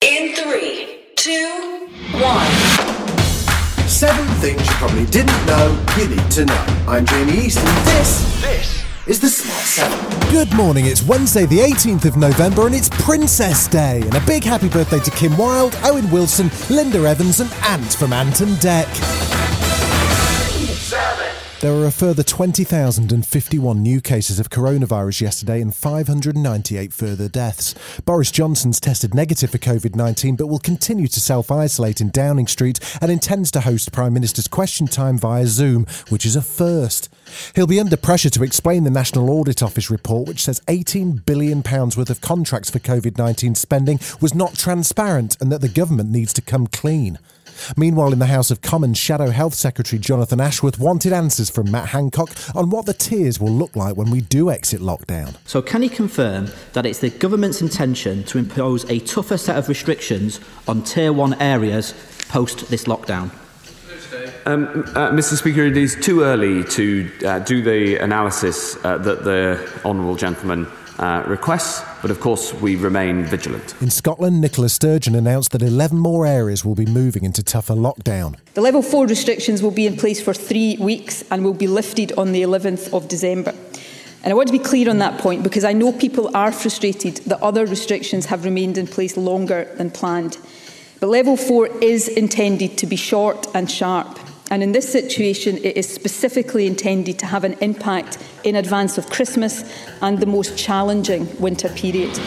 In 3, 2, 1. 7 things you probably didn't know you need to know. I'm Jamie Easton. This is the Smart Seven. Good morning, it's Wednesday the 18th of November and it's Princess Day. And a big happy birthday to Kim Wilde, Owen Wilson, Linda Evans and Ant from Anton Deck. There are a further 20,051 new cases of coronavirus yesterday and 598 further deaths. Boris Johnson's tested negative for COVID-19 but will continue to self-isolate in Downing Street and intends to host Prime Minister's Question Time via Zoom, which is a first. He'll be under pressure to explain the National Audit Office report, which says £18 billion worth of contracts for COVID-19 spending was not transparent and that the government needs to come clean. Meanwhile, in the House of Commons, Shadow Health Secretary Jonathan Ashworth wanted answers from Matt Hancock on what the tiers will look like when we do exit lockdown. So can he confirm that it's the government's intention to impose a tougher set of restrictions on Tier 1 areas post this lockdown? Mr Speaker, it is too early to do the analysis that the honourable gentleman requests, but of course we remain vigilant. In Scotland, Nicola Sturgeon announced that 11 more areas will be moving into tougher lockdown. The Level 4 restrictions will be in place for 3 weeks and will be lifted on the 11th of December. And I want to be clear on that point because I know people are frustrated that other restrictions have remained in place longer than planned. But Level 4 is intended to be short and sharp. And in this situation, it is specifically intended to have an impact in advance of Christmas and the most challenging winter period.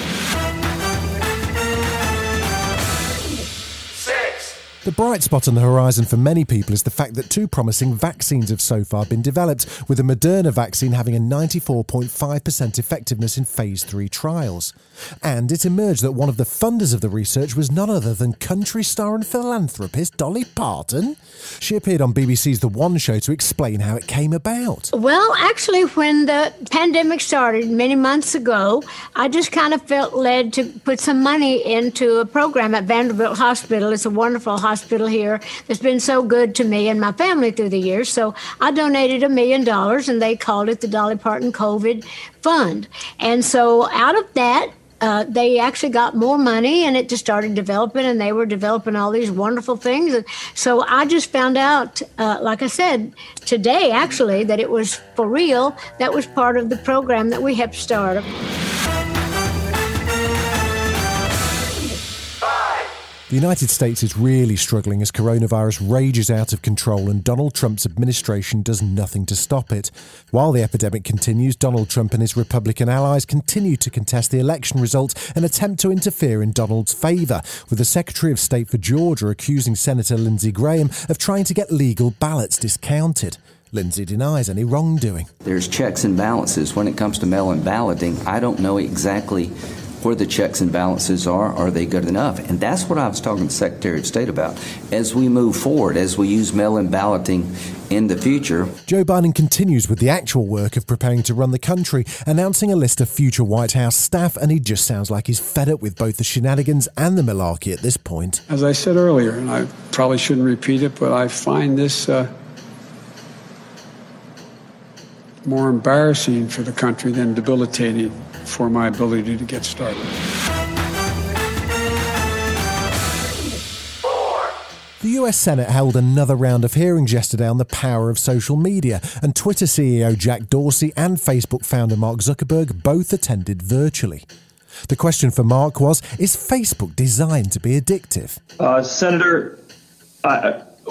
The bright spot on the horizon for many people is the fact that 2 promising vaccines have so far been developed, with the Moderna vaccine having a 94.5% effectiveness in Phase 3 trials. And it emerged that one of the funders of the research was none other than country star and philanthropist Dolly Parton. She appeared on BBC's The One Show to explain how it came about. Well, actually, when the pandemic started many months ago, I just kind of felt led to put some money into a program at Vanderbilt Hospital. It's a wonderful hospital here that's been so good to me and my family through the years. So I donated $1 million and they called it the Dolly Parton COVID Fund. And so out of that, they actually got more money and it just started developing and they were developing all these wonderful things. And so I just found out, like I said, today actually, that it was for real. That was part of the program that we helped start. The United States is really struggling as coronavirus rages out of control and Donald Trump's administration does nothing to stop it. While the epidemic continues, Donald Trump and his Republican allies continue to contest the election result and attempt to interfere in Donald's favour, with the Secretary of State for Georgia accusing Senator Lindsey Graham of trying to get legal ballots discounted. Lindsey denies any wrongdoing. There's checks and balances when it comes to mail-in balloting. I don't know exactly where the checks and balances are they good enough? And that's what I was talking to the Secretary of State about. As we move forward, as we use mail-in balloting in the future. Joe Biden continues with the actual work of preparing to run the country, announcing a list of future White House staff, and he just sounds like he's fed up with both the shenanigans and the malarkey at this point. As I said earlier, and I probably shouldn't repeat it, but I find this more embarrassing for the country than debilitating for my ability to get started. The US Senate held another round of hearings yesterday on the power of social media, and Twitter CEO Jack Dorsey and Facebook founder Mark Zuckerberg both attended virtually. The question for Mark was, is Facebook designed to be addictive? Senator,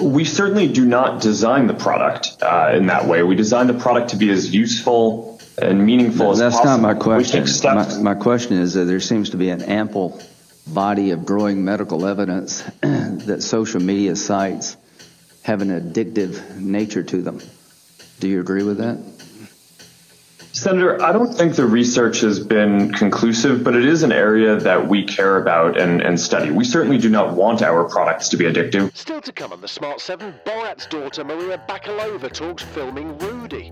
we certainly do not design the product in that way. We design the product to be as useful and meaningful as possible. That's not my question. My question is that there seems to be an ample body of growing medical evidence that social media sites have an addictive nature to them. Do you agree with that? Senator, I don't think the research has been conclusive, but it is an area that we care about and study. We certainly do not want our products to be addictive. Still to come on the Smart Seven, Borat's daughter Maria Bakalova talks filming Rudy.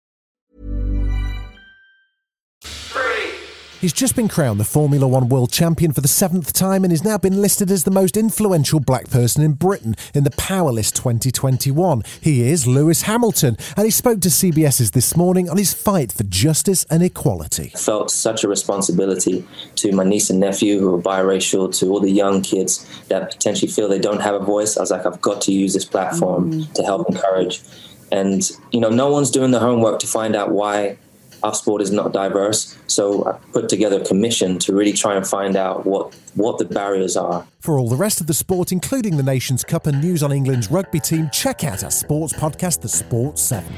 He's just been crowned the Formula One world champion for the 7th time and has now been listed as the most influential black person in Britain in the Powerlist 2021. He is Lewis Hamilton, and he spoke to CBS's This Morning on his fight for justice and equality. I felt such a responsibility to my niece and nephew who are biracial, to all the young kids that potentially feel they don't have a voice. I was like, I've got to use this platform to help encourage. And, you know, no one's doing the homework to find out why our sport is not diverse, so I put together a commission to really try and find out what the barriers are. For all the rest of the sport, including the Nations Cup and news on England's rugby team, check out our sports podcast, The Sport 7.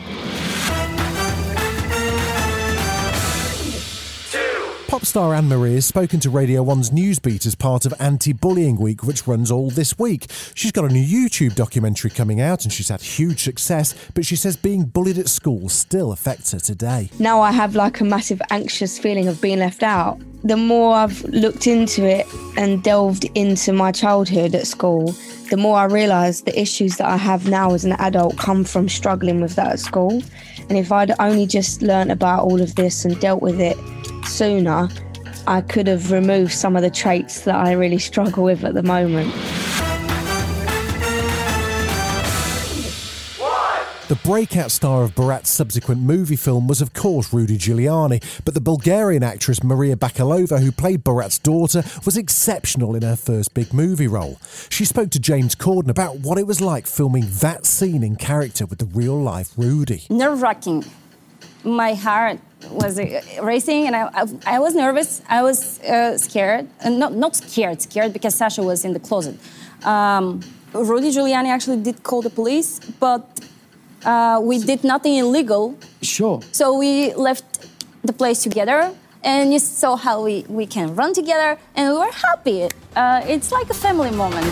Pop star Anne Marie has spoken to Radio 1's Newsbeat as part of Anti-Bullying Week, which runs all this week. She's got a new YouTube documentary coming out and she's had huge success, but she says being bullied at school still affects her today. Now I have like a massive anxious feeling of being left out. The more I've looked into it and delved into my childhood at school, the more I realise the issues that I have now as an adult come from struggling with that at school. And if I'd only just learnt about all of this and dealt with it sooner, I could have removed some of the traits that I really struggle with at the moment. The breakout star of Borat's subsequent movie film was, of course, Rudy Giuliani, but the Bulgarian actress Maria Bakalova, who played Borat's daughter, was exceptional in her first big movie role. She spoke to James Corden about what it was like filming that scene in character with the real-life Rudy. Nerve-wracking. My heart was racing and I was nervous. I was scared. Not scared because Sasha was in the closet. Rudy Giuliani actually did call the police, but we did nothing illegal. Sure. So we left the place together and you saw how we can run together and we were happy. It's like a family moment.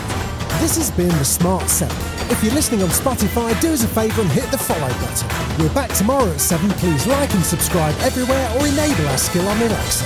This has been The Smart Seven. If you're listening on Spotify, do us a favour and hit the follow button. We're back tomorrow at 7. Please like and subscribe everywhere or enable our skill on Alexa.